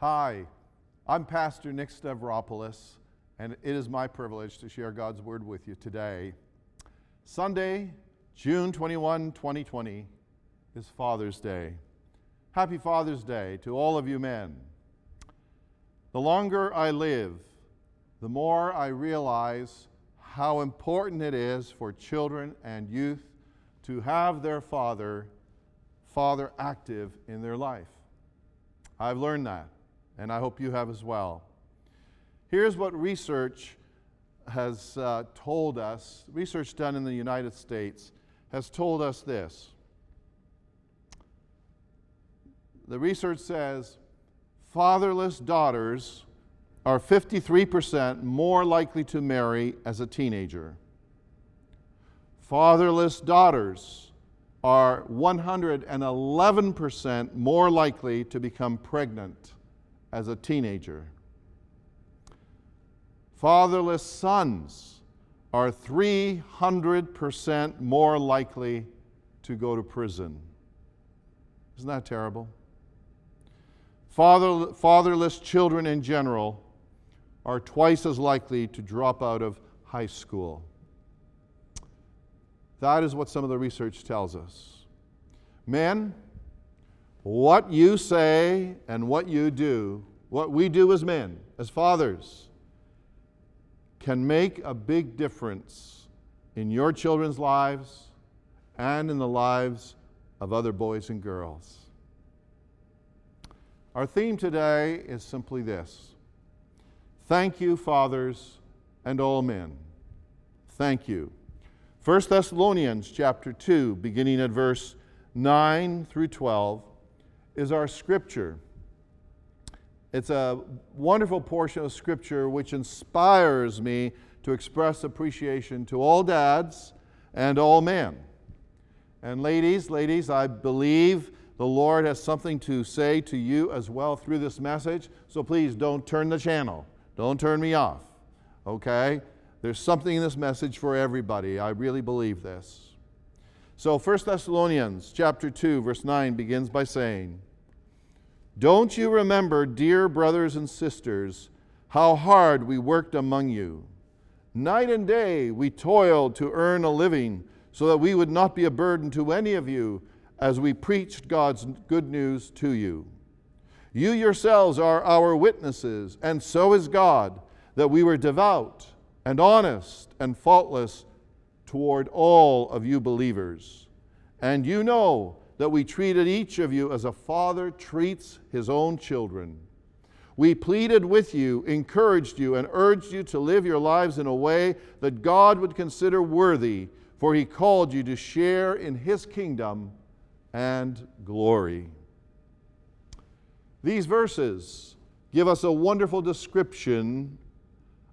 Hi, I'm Pastor Nick Stavropoulos, and it is my privilege to share God's Word with you today. Sunday, June 21, 2020, is Father's Day. Happy Father's Day to all of you men. The longer I live, the more I realize how important it is for children and youth to have their father active in their life. I've learned that, and I hope you have as well. Here's what research has told us. Research done in the United States has told us this. The research says fatherless daughters are 53% more likely to marry as a teenager. Fatherless daughters are 111% more likely to become pregnant as a teenager. Fatherless sons are 300% more likely to go to prison. Isn't that terrible? Fatherless children in general are twice as likely to drop out of high school. That is what some of the research tells us. Men, what you say and what you do, what we do as men, as fathers, can make a big difference in your children's lives and in the lives of other boys and girls. Our theme today is simply this. Thank you, fathers and all men. Thank you. 1 Thessalonians chapter 2, beginning at verse 9 through 12, is our scripture. It's a wonderful portion of scripture which inspires me to express appreciation to all dads and all men. And ladies, I believe the Lord has something to say to you as well through this message, so please don't turn the channel. Don't turn me off, okay? There's something in this message for everybody. I really believe this. So 1 Thessalonians chapter 2, verse 9 begins by saying, "Don't you remember, dear brothers and sisters, how hard we worked among you? Night and day we toiled to earn a living so that we would not be a burden to any of you, as we preached God's good news to you. You yourselves are our witnesses, and so is God, that we were devout and honest and faultless toward all of you believers. And you know that we treated each of you as a father treats his own children. We pleaded with you, encouraged you, and urged you to live your lives in a way that God would consider worthy, for He called you to share in His kingdom and glory." These verses give us a wonderful description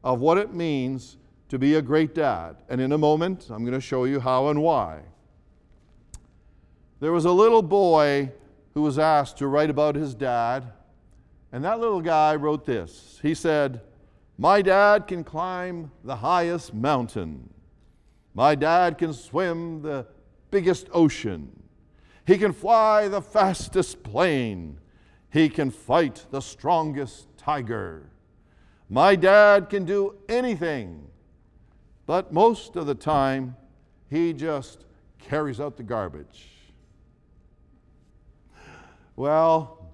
of what it means to be a great dad. And in a moment, I'm going to show you how and why. There was a little boy who was asked to write about his dad, and that little guy wrote this. He said, "My dad can climb the highest mountain. My dad can swim the biggest ocean. He can fly the fastest plane. He can fight the strongest tiger. My dad can do anything, but most of the time, he just carries out the garbage." Well,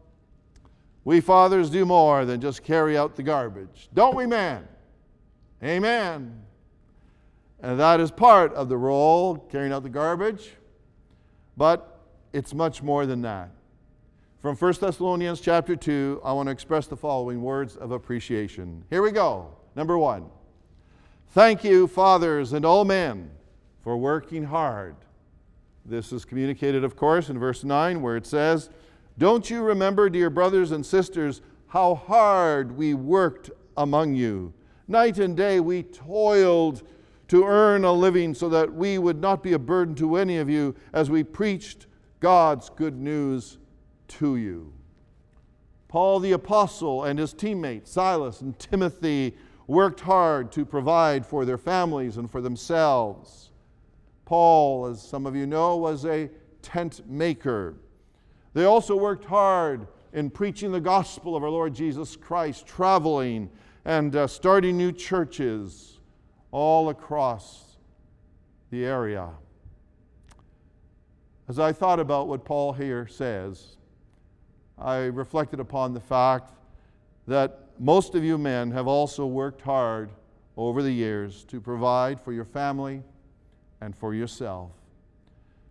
we fathers do more than just carry out the garbage. Don't we, man? Amen. And that is part of the role, carrying out the garbage. But it's much more than that. From 1 Thessalonians chapter 2, I want to express the following words of appreciation. Here we go. Number one, thank you, fathers and all men, for working hard. This is communicated, of course, in verse 9, where it says, "Don't you remember, dear brothers and sisters, how hard we worked among you? Night and day we toiled to earn a living so that we would not be a burden to any of you as we preached God's good news to you." Paul the Apostle and his teammates, Silas and Timothy, worked hard to provide for their families and for themselves. Paul, as some of you know, was a tent maker. They also worked hard in preaching the gospel of our Lord Jesus Christ, traveling and starting new churches all across the area. As I thought about what Paul here says, I reflected upon the fact that most of you men have also worked hard over the years to provide for your family and for yourself.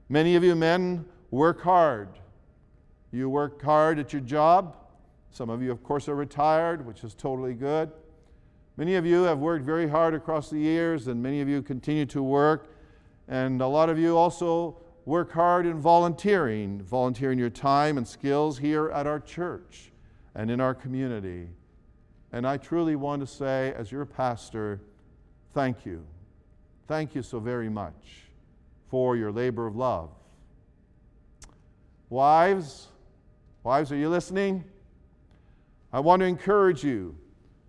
Many of you men work hard. You work hard at your job. Some of you, of course, are retired, which is totally good. Many of you have worked very hard across the years, and many of you continue to work. And a lot of you also work hard in volunteering your time and skills here at our church and in our community. And I truly want to say, as your pastor, thank you. Thank you so very much for your labor of love. Wives, are you listening? I want to encourage you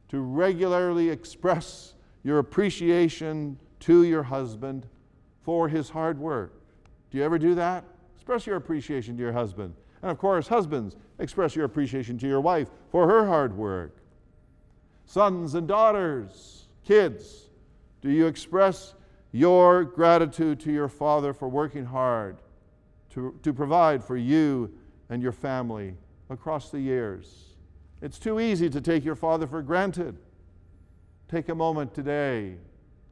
to regularly express your appreciation to your husband for his hard work. Do you ever do that? Express your appreciation to your husband. And of course, husbands, express your appreciation to your wife for her hard work. Sons and daughters, kids, do you express your gratitude to your father for working hard to provide for you and your family across the years? It's too easy to take your father for granted. Take a moment today,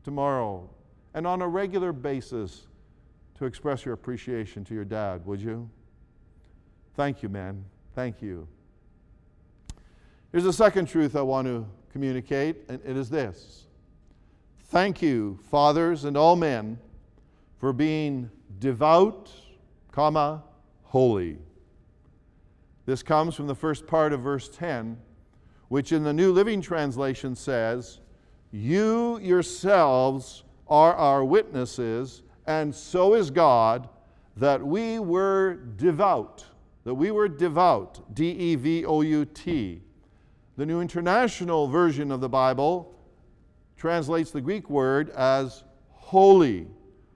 tomorrow, and on a regular basis to express your appreciation to your dad, would you? Thank you, man. Thank you. Here's the second truth I want to communicate, and it is this. Thank you, fathers and all men, for being devout, holy. This comes from the first part of verse 10, which in the New Living Translation says, "You yourselves are our witnesses, and so is God, that we were devout." That we were devout, D-E-V-O-U-T. The New International Version of the Bible translates the Greek word as holy,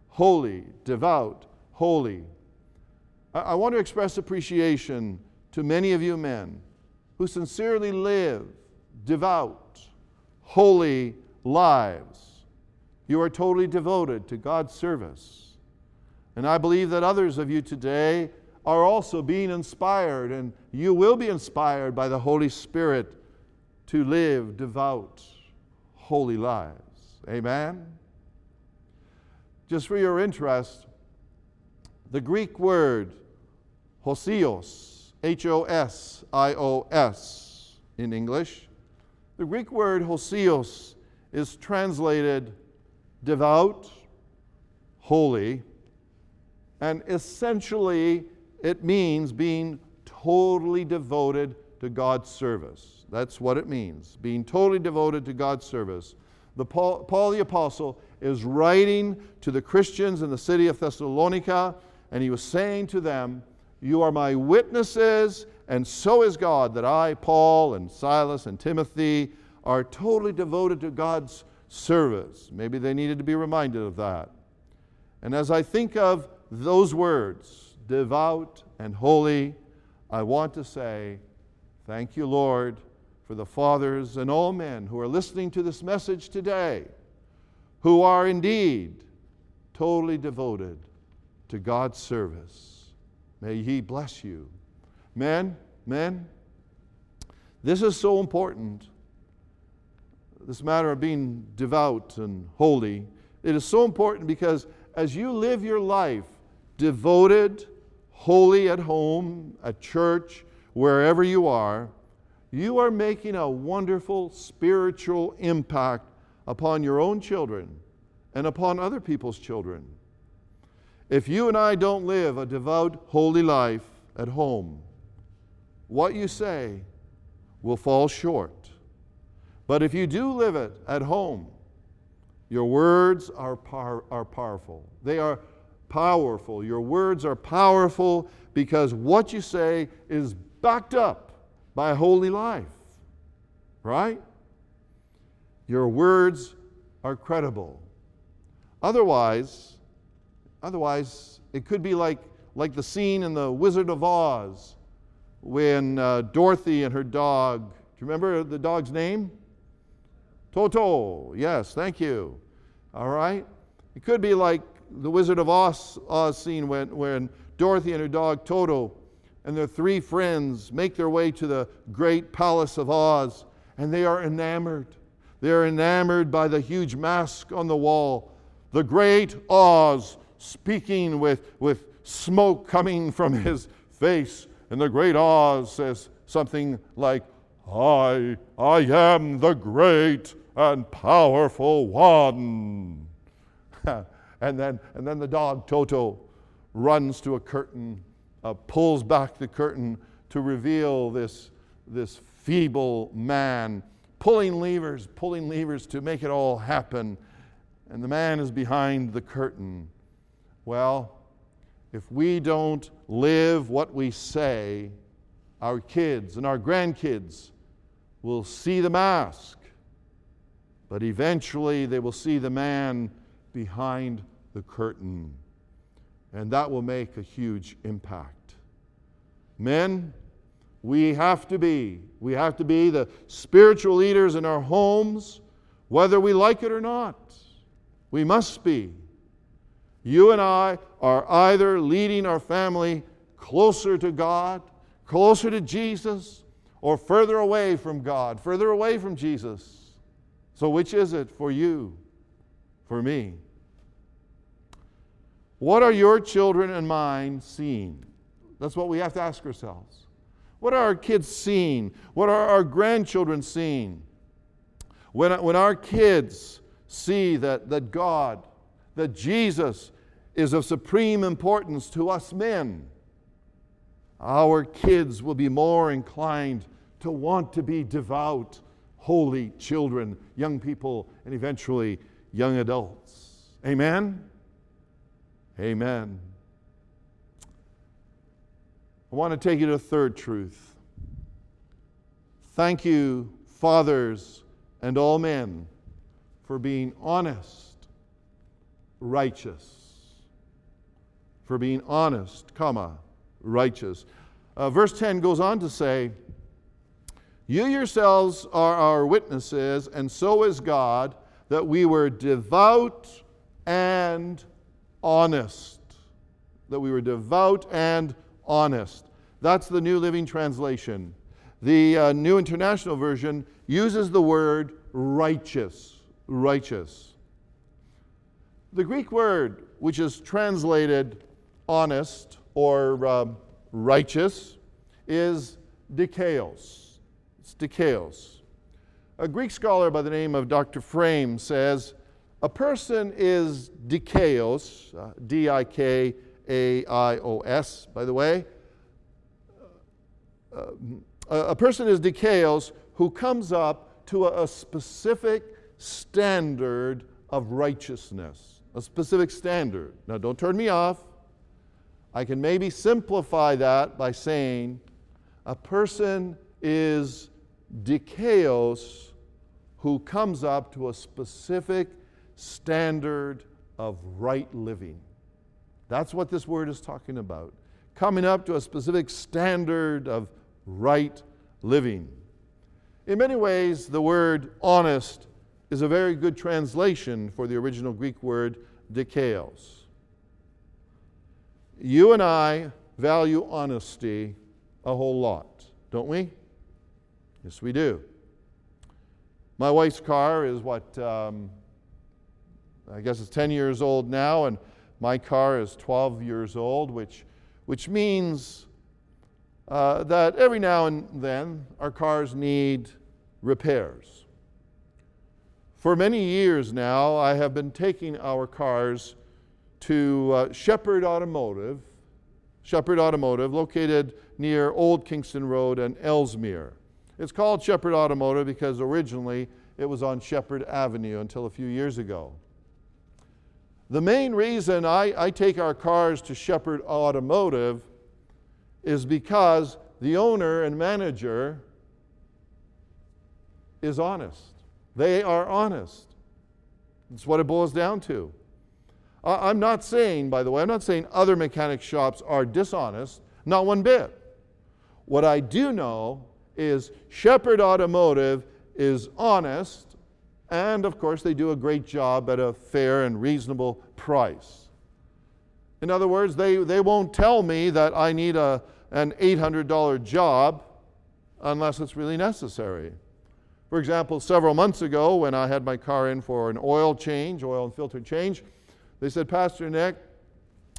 holy, devout, holy. I want to express appreciation to many of you men who sincerely live devout, holy lives. You are totally devoted to God's service. And I believe that others of you today are also being inspired, and you will be inspired by the Holy Spirit to live devout, holy lives. Amen? Just for your interest, the Greek word hosios, H-O-S-I-O-S in English, the Greek word hosios is translated devout, holy, and essentially it means being totally devoted to God's service. That's what it means, being totally devoted to God's service. Paul the Apostle is writing to the Christians in the city of Thessalonica, and he was saying to them, "You are my witnesses, and so is God, that I, Paul, and Silas, and Timothy are totally devoted to God's service." Maybe they needed to be reminded of that. And as I think of those words, devout and holy, I want to say, thank you, Lord, for the fathers and all men who are listening to this message today, who are indeed totally devoted to God's service. May He bless you. Men, this is so important, this matter of being devout and holy. It is so important because as you live your life devoted, holy at home, at church, wherever you are making a wonderful spiritual impact upon your own children and upon other people's children. If you and I don't live a devout, holy life at home, what you say will fall short. But if you do live it at home, your words are powerful. They are powerful. Your words are powerful because what you say is backed up by a holy life, right? Your words are credible. Otherwise, it could be like the scene in The Wizard of Oz when Dorothy and her dog, do you remember the dog's name? Toto, yes, thank you. All right. It could be like the Wizard of Oz scene when Dorothy and her dog Toto and their three friends make their way to the great palace of Oz, and they are enamored. They are enamored by the huge mask on the wall, the great Oz speaking with smoke coming from his face, and the great Oz says something like, I am the great and powerful one. And then the dog Toto runs to a curtain, pulls back the curtain to reveal this feeble man pulling levers to make it all happen. And the man is behind the curtain. Well, if we don't live what we say, our kids and our grandkids will see the mask, but eventually they will see the man behind the curtain, and that will make a huge impact. Men, we have to be the spiritual leaders in our homes, whether we like it or not. We must be. You and I are either leading our family closer to God, closer to Jesus, or further away from God, further away from Jesus. So which is it for you, for me? What are your children and mine seeing? That's what we have to ask ourselves. What are our kids seeing? What are our grandchildren seeing? When our kids see that God, that Jesus is of supreme importance to us men, our kids will be more inclined to want to be devout, holy children, young people, and eventually young adults. Amen? Amen. I want to take you to a third truth. Thank you, fathers and all men, for being honest, righteous. For being honest, righteous. Verse 10 goes on to say, "You yourselves are our witnesses, and so is God, that we were devout and honest." That we were devout and honest. That's the New Living Translation. The New International Version uses the word righteous. Righteous. The Greek word, which is translated honest or righteous, is dikaios. It's dikaios. A Greek scholar by the name of Dr. Frame says, a person is dikaios, D-I-K-A-I-O-S, by the way. A person is dikaios who comes up to a specific standard of righteousness. A specific standard. Now, don't turn me off. I can maybe simplify that by saying a person is dikaios who comes up to a specific standard of right living. That's what this word is talking about. Coming up to a specific standard of right living. In many ways, the word honest is a very good translation for the original Greek word dikaios. You and I value honesty a whole lot, don't we? Yes, we do. My wife's car is what, I guess it's 10 years old now, and my car is 12 years old, which means that every now and then our cars need repairs. For many years now, I have been taking our cars to Shepherd Automotive, located near Old Kingston Road and Ellesmere. It's called Shepherd Automotive because originally it was on Shepherd Avenue until a few years ago. The main reason I take our cars to Shepherd Automotive is because the owner and manager is honest. They are honest. That's what it boils down to. I'm not saying, by the way, other mechanic shops are dishonest, not one bit. What I do know is Shepherd Automotive is honest, and of course they do a great job at a fair and reasonable price. In other words, they won't tell me that I need an $800 job unless it's really necessary. For example, several months ago when I had my car in for an oil and filter change, they said, "Pastor Nick,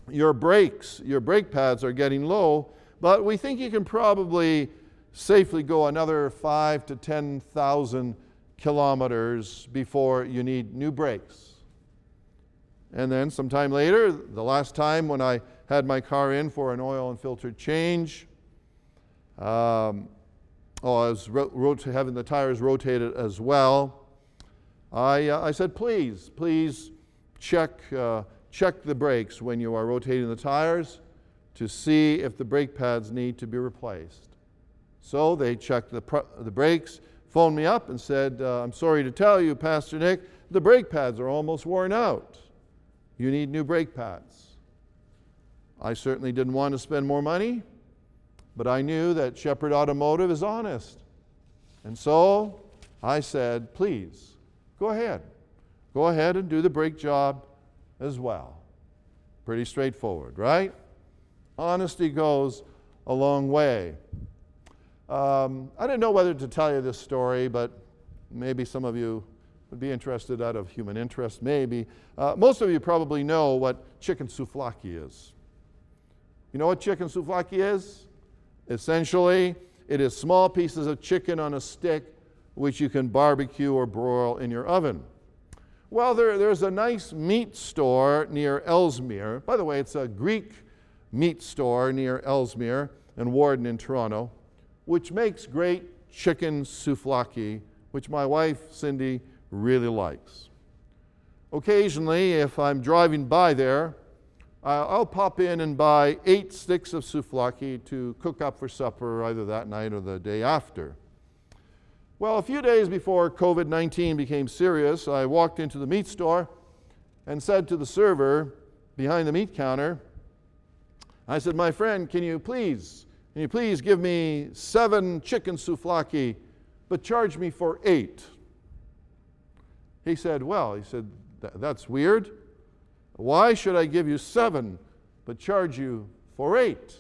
your brake pads are getting low, but we think you can probably safely go another 5,000 to 10,000 kilometers before you need new brakes." And then sometime later, the last time when I had my car in for an oil and filter change, I was having the tires rotated as well. I said, please check the brakes when you are rotating the tires to see if the brake pads need to be replaced. So they checked the brakes, phoned me up and said, "I'm sorry to tell you, Pastor Nick, the brake pads are almost worn out. You need new brake pads." I certainly didn't want to spend more money, but I knew that Shepherd Automotive is honest. And so I said, "Please, go ahead and do the brake job as well." Pretty straightforward, right? Honesty goes a long way. I didn't know whether to tell you this story, but maybe some of you would be interested out of human interest, maybe. Most of you probably know what chicken souvlaki is. You know what chicken souvlaki is? Essentially, it is small pieces of chicken on a stick which you can barbecue or broil in your oven. Well, there's a nice meat store near Ellesmere. By the way, it's a Greek meat store near Ellesmere and Warden in Toronto, which makes great chicken souvlaki, which my wife, Cindy, really likes. Occasionally, if I'm driving by there, I'll pop in and buy 8 sticks of souvlaki to cook up for supper either that night or the day after. Well, a few days before COVID-19 became serious, I walked into the meat store and said to the server behind the meat counter, I said, "My friend, can you please give me 7 chicken souvlaki, but charge me for 8? He said, "That's weird. Why should I give you 7, but charge you for 8?"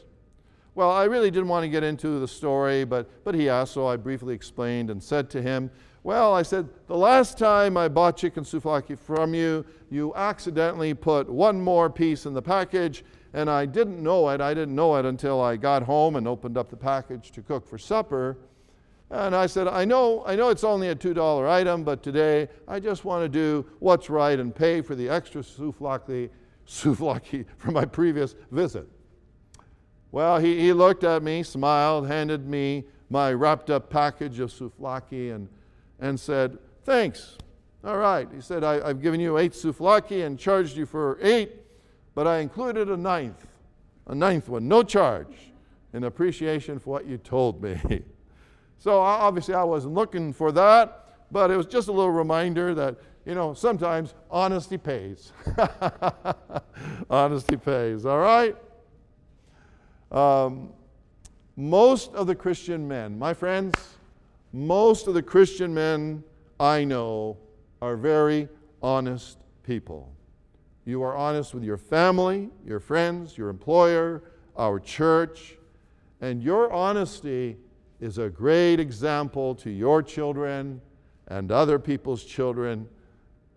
Well, I really didn't want to get into the story, but he asked, so I briefly explained and said to him, "Well," I said, "the last time I bought chicken souvlaki from you, you accidentally put 1 more piece in the package, and I didn't know it. I didn't know it until I got home and opened up the package to cook for supper." And I said, I know it's only a $2 item, but today I just want to do what's right and pay for the extra souvlaki from my previous visit. Well, he looked at me, smiled, handed me my wrapped up package of souvlaki and said, "Thanks. All right." He said, I've given you 8 souvlaki and charged you for 8, but I included a ninth one, no charge, in appreciation for what you told me. So obviously I wasn't looking for that, but it was just a little reminder that, sometimes honesty pays. Honesty pays, all right? Most of the Christian men, my friends, most of the Christian men I know are very honest people. You are honest with your family, your friends, your employer, our church, and your honesty is a great example to your children and other people's children,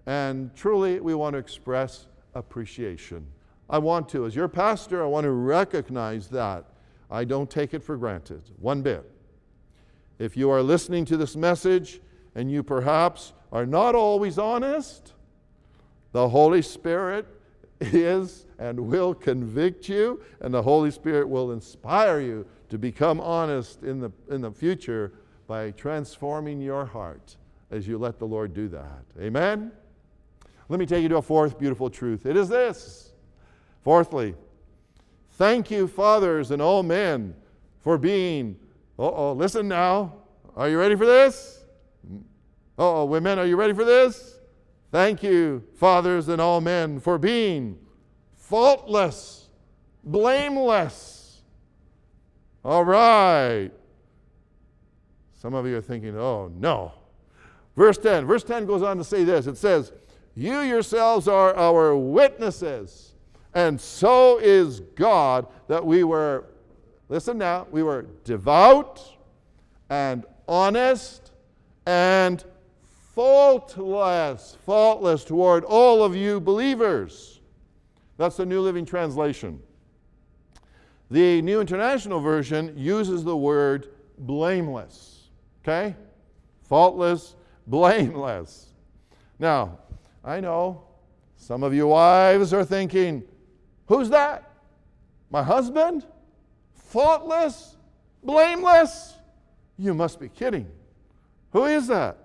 and truly we want to express appreciation. As your pastor, I want to recognize that. I don't take it for granted, one bit. If you are listening to this message and you perhaps are not always honest, the Holy Spirit is and will convict you, and the Holy Spirit will inspire you to become honest in the future by transforming your heart as you let the Lord do that. Amen? Let me take you to a 4th beautiful truth. It is this. Fourthly, thank you, fathers and all men, for being, listen now. Are you ready for this? Women, are you ready for this? Thank you, fathers and all men, for being faultless, blameless. All right. Some of you are thinking, oh, no. Verse 10. Verse 10 goes on to say this. It says, you yourselves are our witnesses, and so is God that we were, listen now, we were devout and honest and faultless toward all of you believers. That's the New Living Translation. The New International Version uses the word blameless. Okay? Faultless, blameless. Now, I know some of you wives are thinking, who's that? My husband? Faultless? Blameless? You must be kidding. Who is that?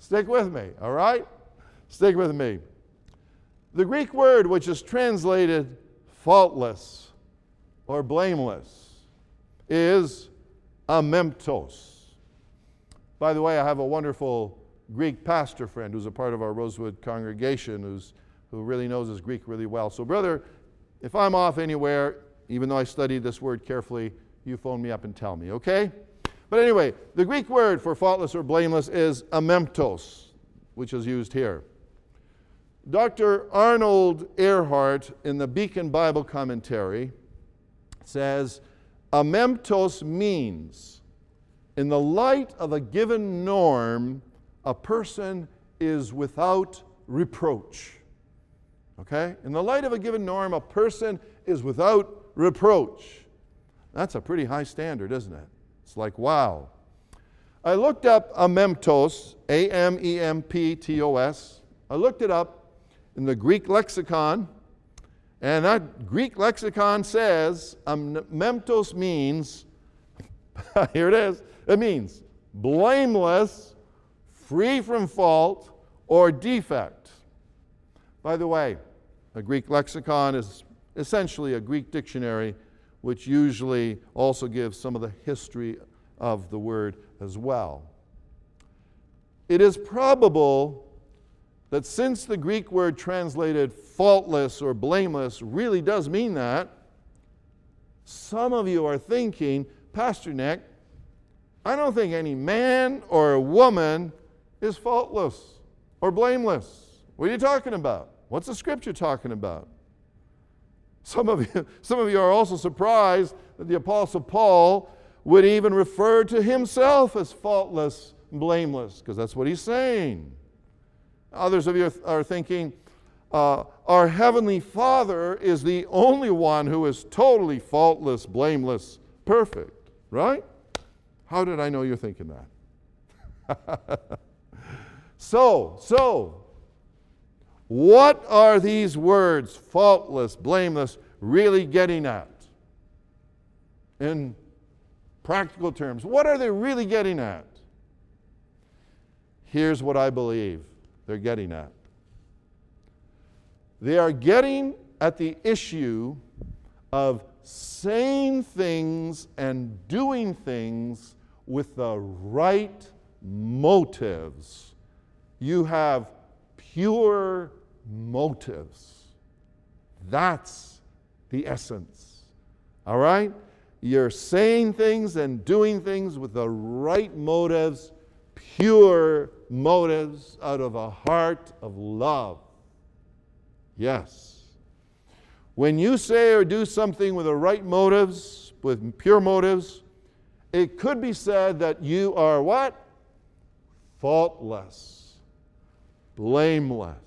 Stick with me, all right? Stick with me. The Greek word which is translated faultless or blameless is amemptos. By the way, I have a wonderful Greek pastor friend who's a part of our Rosewood congregation who really knows his Greek really well. So, brother, if I'm off anywhere, even though I studied this word carefully, you phone me up and tell me, okay? But anyway, the Greek word for faultless or blameless is amemptos, which is used here. Dr. Arnold Earhart in the Beacon Bible Commentary says, amemptos means, in the light of a given norm, a person is without reproach. Okay? In the light of a given norm, a person is without reproach. That's a pretty high standard, isn't it? It's like, wow. I looked up amemptos, A-M-E-M-P-T-O-S. I looked it up in the Greek lexicon, and that Greek lexicon says amemptos means, here it is, it means blameless, free from fault or defect. By the way, a Greek lexicon is essentially a Greek dictionary, which usually also gives some of the history of the word as well. It is probable that since the Greek word translated faultless or blameless really does mean that, some of you are thinking, Pastor Nick, I don't think any man or a woman is faultless or blameless. What are you talking about? What's the scripture talking about? Some of you are also surprised that the Apostle Paul would even refer to himself as faultless and blameless, because that's what he's saying. Others of you are thinking, our Heavenly Father is the only one who is totally faultless, blameless, perfect, right? How did I know you're thinking that? So, what are these words, faultless, blameless, really getting at? In practical terms, what are they really getting at? Here's what I believe they're getting at. They are getting at the issue of saying things and doing things with the right motives. You have pure motives. That's the essence. All right? You're saying things and doing things with the right motives, pure motives out of a heart of love. Yes. When you say or do something with the right motives, with pure motives, it could be said that you are what? Faultless. Blameless.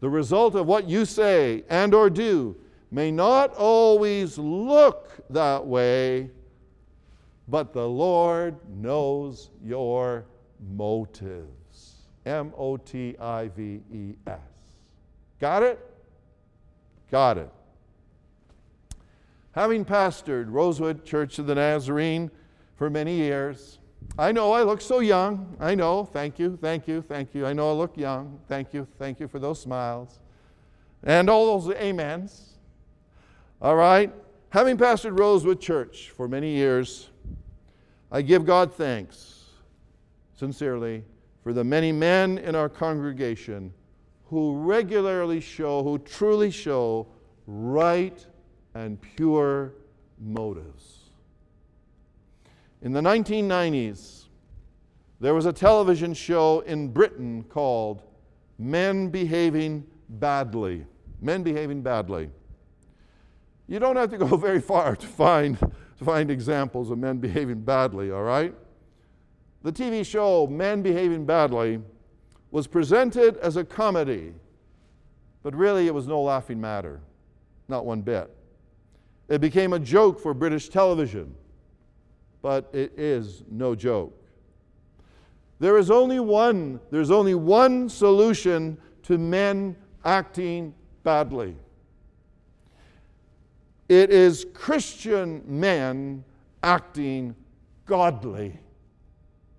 The result of what you say and or do may not always look that way, but the Lord knows your motives. M-O-T-I-V-E-S. Got it? Got it. Having pastored Rosewood Church of the Nazarene for many years, I know I look so young. I know. Thank you, thank you, thank you. I know I look young. Thank you for those smiles. And all those amens. All right. Having pastored Rosewood Church for many years, I give God thanks sincerely for the many men in our congregation who regularly show, who truly show right and pure motives. In the 1990s, there was a television show in Britain called Men Behaving Badly. Men Behaving Badly. You don't have to go very far to find examples of men behaving badly, all right? The TV show Men Behaving Badly was presented as a comedy, but really it was no laughing matter, not one bit. It became a joke for British television, but it is no joke. There's only one solution to men acting badly. It is Christian men acting godly.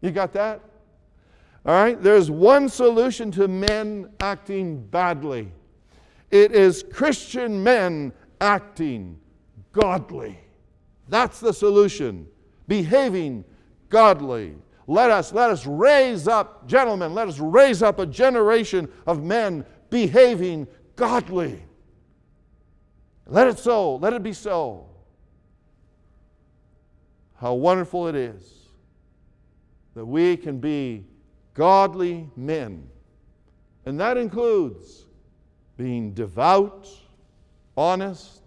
You got that? All right? There's one solution to men acting badly. It is Christian men acting godly. That's the solution. Behaving godly. Let us raise up, gentlemen, let us raise up a generation of men behaving godly. Let it be so. How wonderful it is that we can be godly men. And that includes being devout, honest,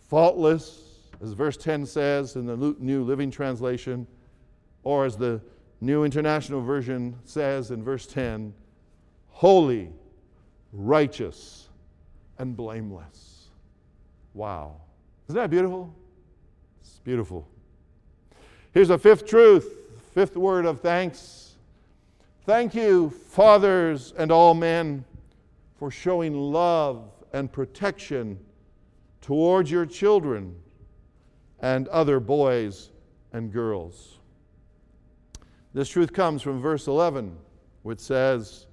faultless, as verse 10 says in the New Living Translation, or as the New International Version says in verse 10, holy, righteous, and blameless. Wow. Isn't that beautiful? It's beautiful. Here's a fifth truth, fifth word of thanks. Thank you, fathers and all men, for showing love and protection towards your children and other boys and girls. This truth comes from verse 11, which says,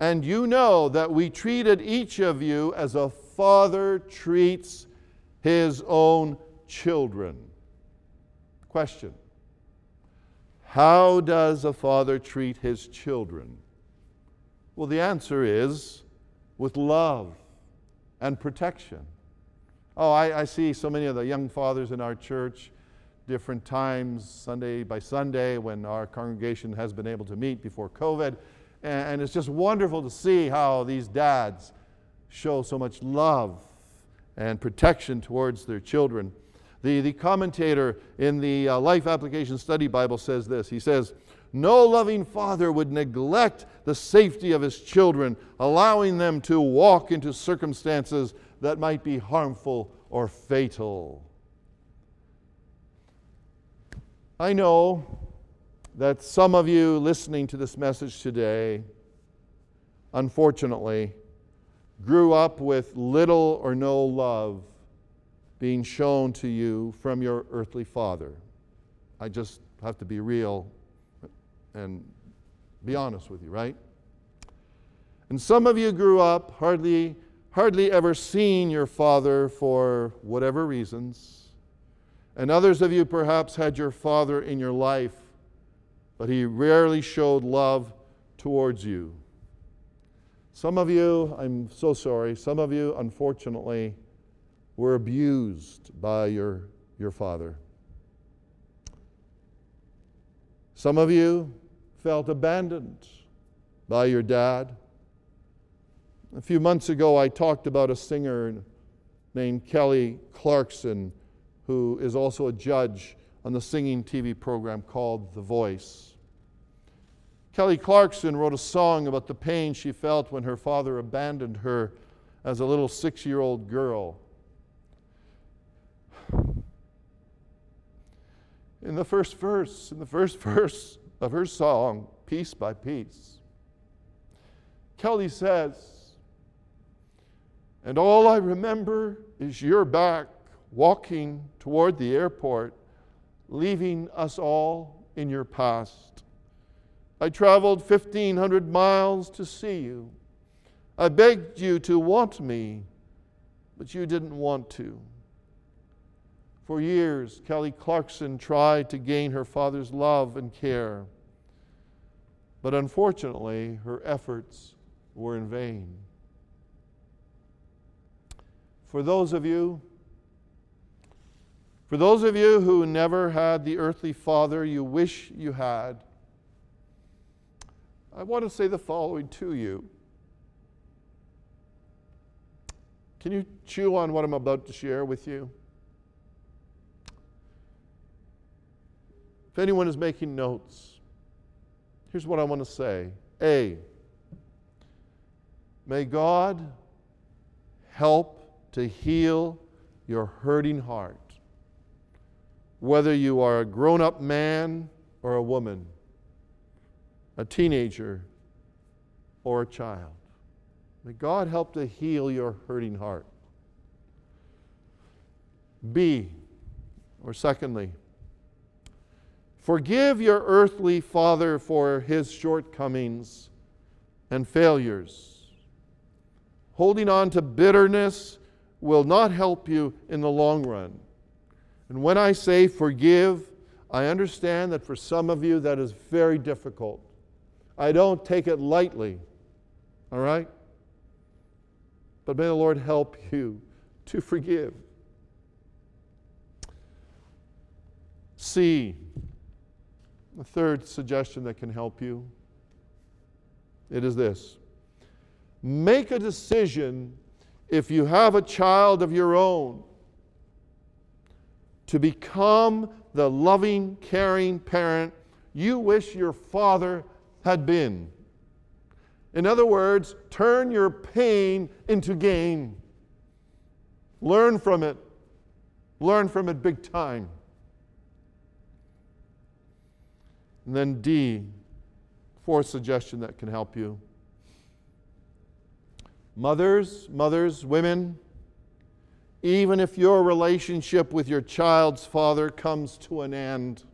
and you know that we treated each of you as a father treats his own children. Question: how does a father treat his children? Well, the answer is with love and protection. Oh, I see so many of the young fathers in our church, different times, Sunday by Sunday, when our congregation has been able to meet before COVID. And it's just wonderful to see how these dads show so much love and protection towards their children. The commentator in the Life Application Study Bible says this. He says, no loving father would neglect the safety of his children, allowing them to walk into circumstances that might be harmful or fatal. I know that some of you listening to this message today, unfortunately, grew up with little or no love being shown to you from your earthly father. I just have to be real and be honest with you, right? And some of you grew up hardly ever seen your father for whatever reasons. And others of you perhaps had your father in your life, but he rarely showed love towards you. Some of you, I'm so sorry, some of you, unfortunately, were abused by your father. Some of you felt abandoned by your dad. A few months ago, I talked about a singer named Kelly Clarkson, who is also a judge on the singing TV program called The Voice. Kelly Clarkson wrote a song about the pain she felt when her father abandoned her as a little 6-year-old girl. In the first verse of her song, Piece by Piece, Kelly says, and all I remember is your back walking toward the airport, leaving us all in your past. I traveled 1,500 miles to see you. I begged you to want me, but you didn't want to. For years, Kelly Clarkson tried to gain her father's love and care, but unfortunately, her efforts were in vain. For those of you For those of you who never had the earthly father you wish you had, I want to say the following to you. Can you chew on what I'm about to share with you? If anyone is making notes, here's what I want to say. A, may God help to heal your hurting heart, whether you are a grown-up man or a woman, a teenager or a child. May God help to heal your hurting heart. B, or secondly, forgive your earthly father for his shortcomings and failures. Holding on to bitterness will not help you in the long run. And when I say forgive, I understand that for some of you that is very difficult. I don't take it lightly, all right? But may the Lord help you to forgive. C, the third suggestion that can help you, it is this. Make a decision, if you have a child of your own, to become the loving, caring parent you wish your father had been. In other words, turn your pain into gain. Learn from it. Learn from it big time. And then D, fourth suggestion that can help you. Mothers, women, even if your relationship with your child's father comes to an end,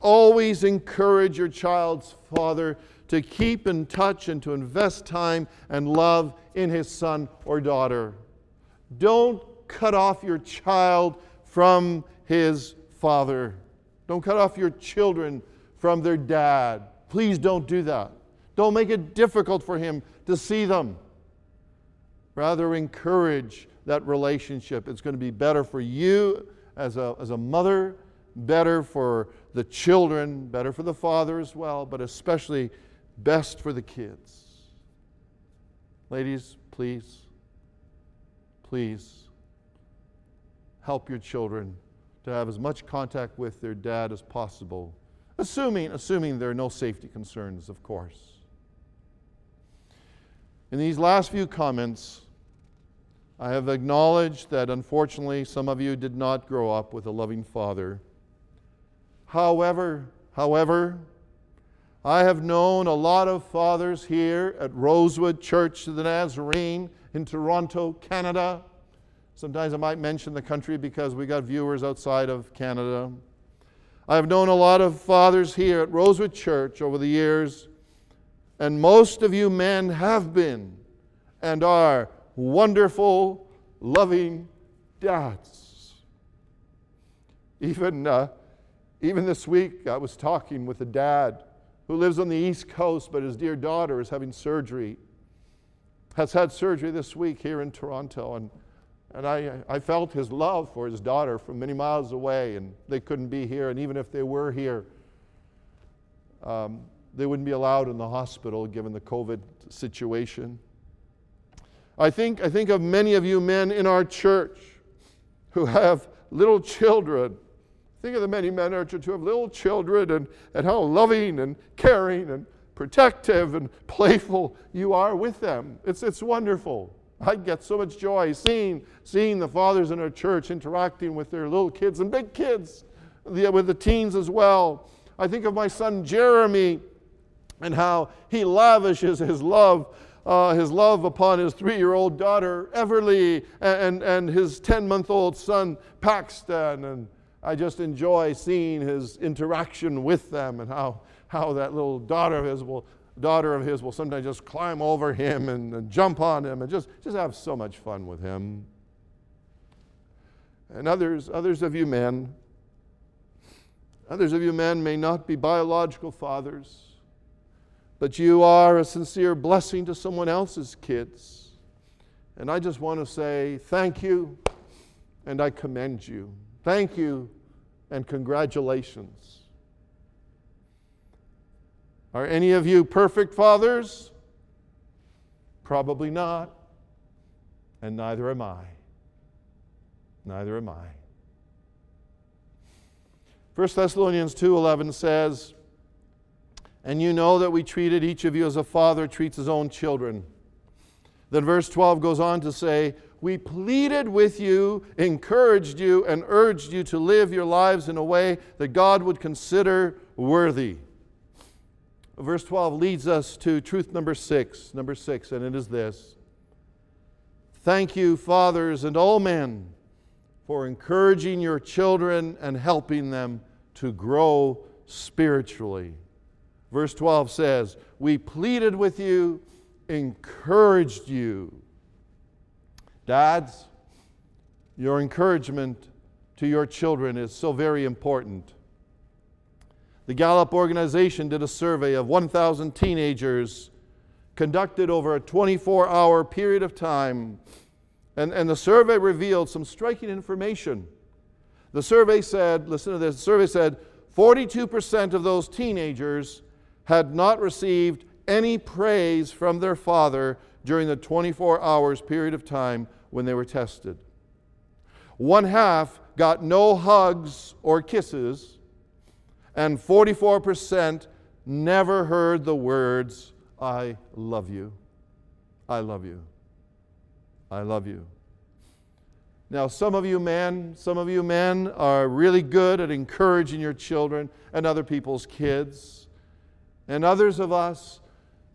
always encourage your child's father to keep in touch and to invest time and love in his son or daughter. Don't cut off your child from his father. Don't cut off your children from their dad. Please don't do that. Don't make it difficult for him to see them. Rather, encourage that relationship. It's going to be better for you as a mother, better for the children, better for the father as well, but especially best for the kids. Ladies, please help your children to have as much contact with their dad as possible, assuming there are no safety concerns, of course. In these last few comments, I have acknowledged that unfortunately some of you did not grow up with a loving father. However, I have known a lot of fathers here at Rosewood Church of the Nazarene in Toronto, Canada. Sometimes I might mention the country because we got viewers outside of Canada. I have known a lot of fathers here at Rosewood Church over the years, and most of you men have been and are wonderful, loving dads. Even this week, I was talking with a dad who lives on the East Coast, but his dear daughter is having surgery, has had surgery this week here in Toronto, and I felt his love for his daughter from many miles away, and they couldn't be here, and even if they were here, they wouldn't be allowed in the hospital given the COVID situation. I think of many of you men in our church who have little children. Think of the many men in our church who have little children and how loving and caring and protective and playful you are with them. It's wonderful. I get so much joy seeing the fathers in our church interacting with their little kids and big kids, with the teens as well. I think of my son Jeremy and how he lavishes his love upon his 3-year-old daughter Everly and his 10-month-old son Paxton, and I just enjoy seeing his interaction with them and how that little daughter of his will sometimes just climb over him and jump on him and just have so much fun with him. And others of you men may not be biological fathers, but you are a sincere blessing to someone else's kids. And I just want to say thank you, and I commend you. Thank you and congratulations. Are any of you perfect fathers? Probably not. And neither am I. Neither am I. 1 Thessalonians 2:11 says, "And you know that we treated each of you as a father treats his own children." Then verse 12 goes on to say, "We pleaded with you, encouraged you, and urged you to live your lives in a way that God would consider worthy." Verse 12 leads us to truth number 6, and it is this. Thank you, fathers and all men, for encouraging your children and helping them to grow spiritually. Verse 12 says, "We pleaded with you, encouraged you." Dads, your encouragement to your children is so very important. The Gallup organization did a survey of 1,000 teenagers conducted over a 24-hour period of time, and the survey revealed some striking information. The survey said, listen to this, the survey said 42% of those teenagers had not received any praise from their father during the 24 hours period of time when they were tested. One half got no hugs or kisses, and 44% never heard the words, "I love you, I love you, I love you." Now, some of you men are really good at encouraging your children and other people's kids, and others of us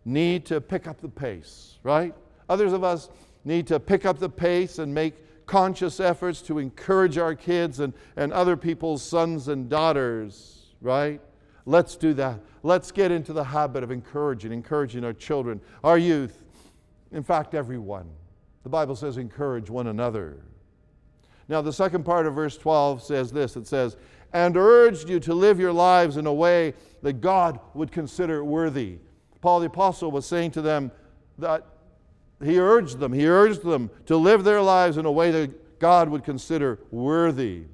need to pick up the pace, right? Others of us need to pick up the pace and make conscious efforts to encourage our kids and other people's sons and daughters, right? Let's do that. Let's get into the habit of encouraging our children, our youth, in fact, everyone. The Bible says encourage one another. Now, the second part of verse 12 says this. It says, "And urged you to live your lives in a way that God would consider worthy." Paul the Apostle was saying to them that he urged them to live their lives in a way that God would consider worthy.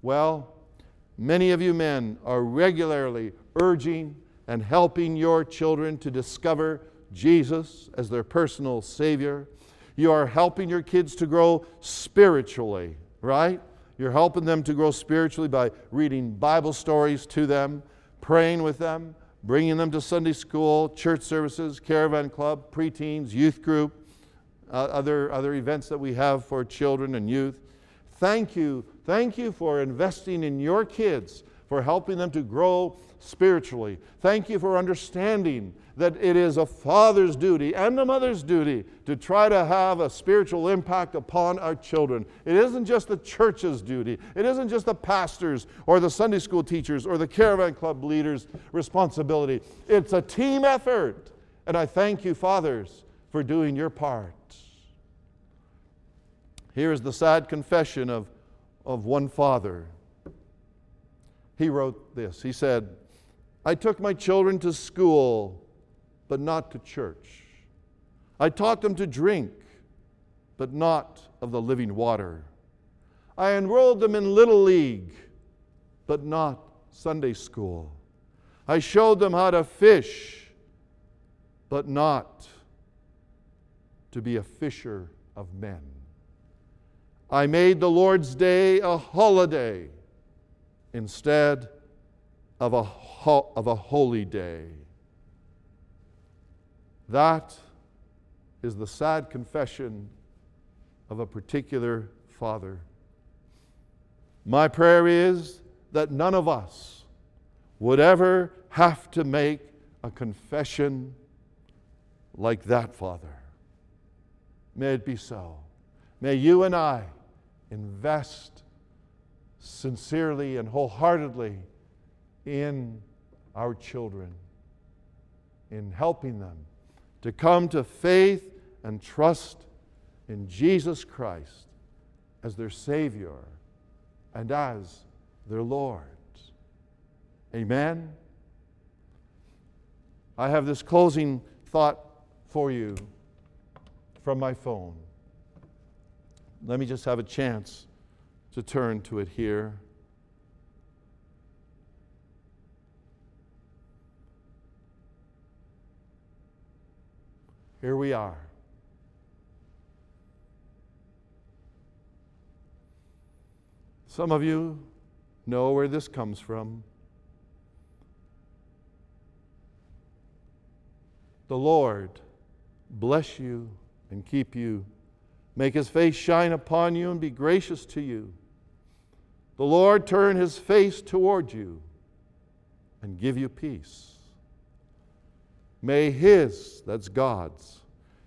Well, many of you men are regularly urging and helping your children to discover Jesus as their personal Savior. You are helping your kids to grow spiritually, right? You're helping them to grow spiritually by reading Bible stories to them, praying with them, bringing them to Sunday school, church services, caravan club, preteens, youth group, other events that we have for children and youth. Thank you for investing in your kids, for helping them to grow spiritually. Thank you for understanding that it is a father's duty and a mother's duty to try to have a spiritual impact upon our children. It isn't just the church's duty. It isn't just the pastor's or the Sunday school teachers or the caravan club leaders' responsibility. It's a team effort. And I thank you, fathers, for doing your part. Here is the sad confession of one father. He wrote this. He said, "I took my children to school, but not to church. I taught them to drink, but not of the living water. I enrolled them in Little League, but not Sunday school. I showed them how to fish, but not to be a fisher of men. I made the Lord's Day a holiday instead of a holy day." That is the sad confession of a particular father. My prayer is that none of us would ever have to make a confession like that father. May it be so. May you and I invest sincerely and wholeheartedly in our children, in helping them to come to faith and trust in Jesus Christ as their Savior and as their Lord. Amen? I have this closing thought for you from my phone. Let me just have a chance to turn to it here. Here we are. Some of you know where this comes from. The Lord bless you and keep you. Make His face shine upon you and be gracious to you. The Lord turn His face toward you and give you peace. May His, that's God's,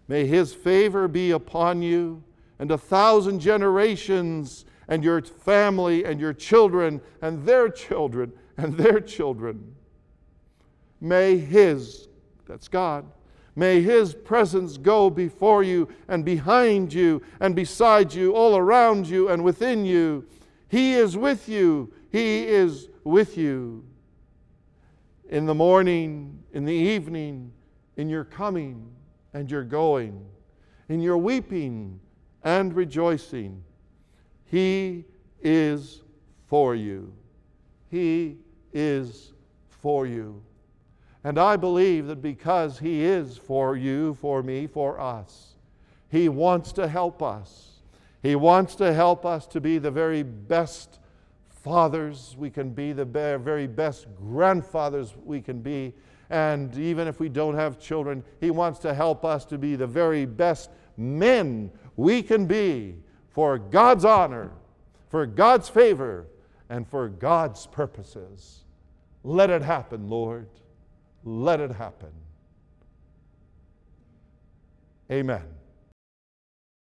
may His favor be upon you and 1,000 generations and your family and your children and their children and their children. May His, that's God, may His presence go before you and behind you and beside you, all around you and within you. He is with you. He is with you. In the morning, in the evening, in your coming and your going, in your weeping and rejoicing, He is for you. He is for you. And I believe that because He is for you, for me, for us, He wants to help us. He wants to help us to be the very best fathers we can be, the very best grandfathers we can be. And even if we don't have children, He wants to help us to be the very best men we can be for God's honor, for God's favor, and for God's purposes. Let it happen, Lord. Let it happen. Amen.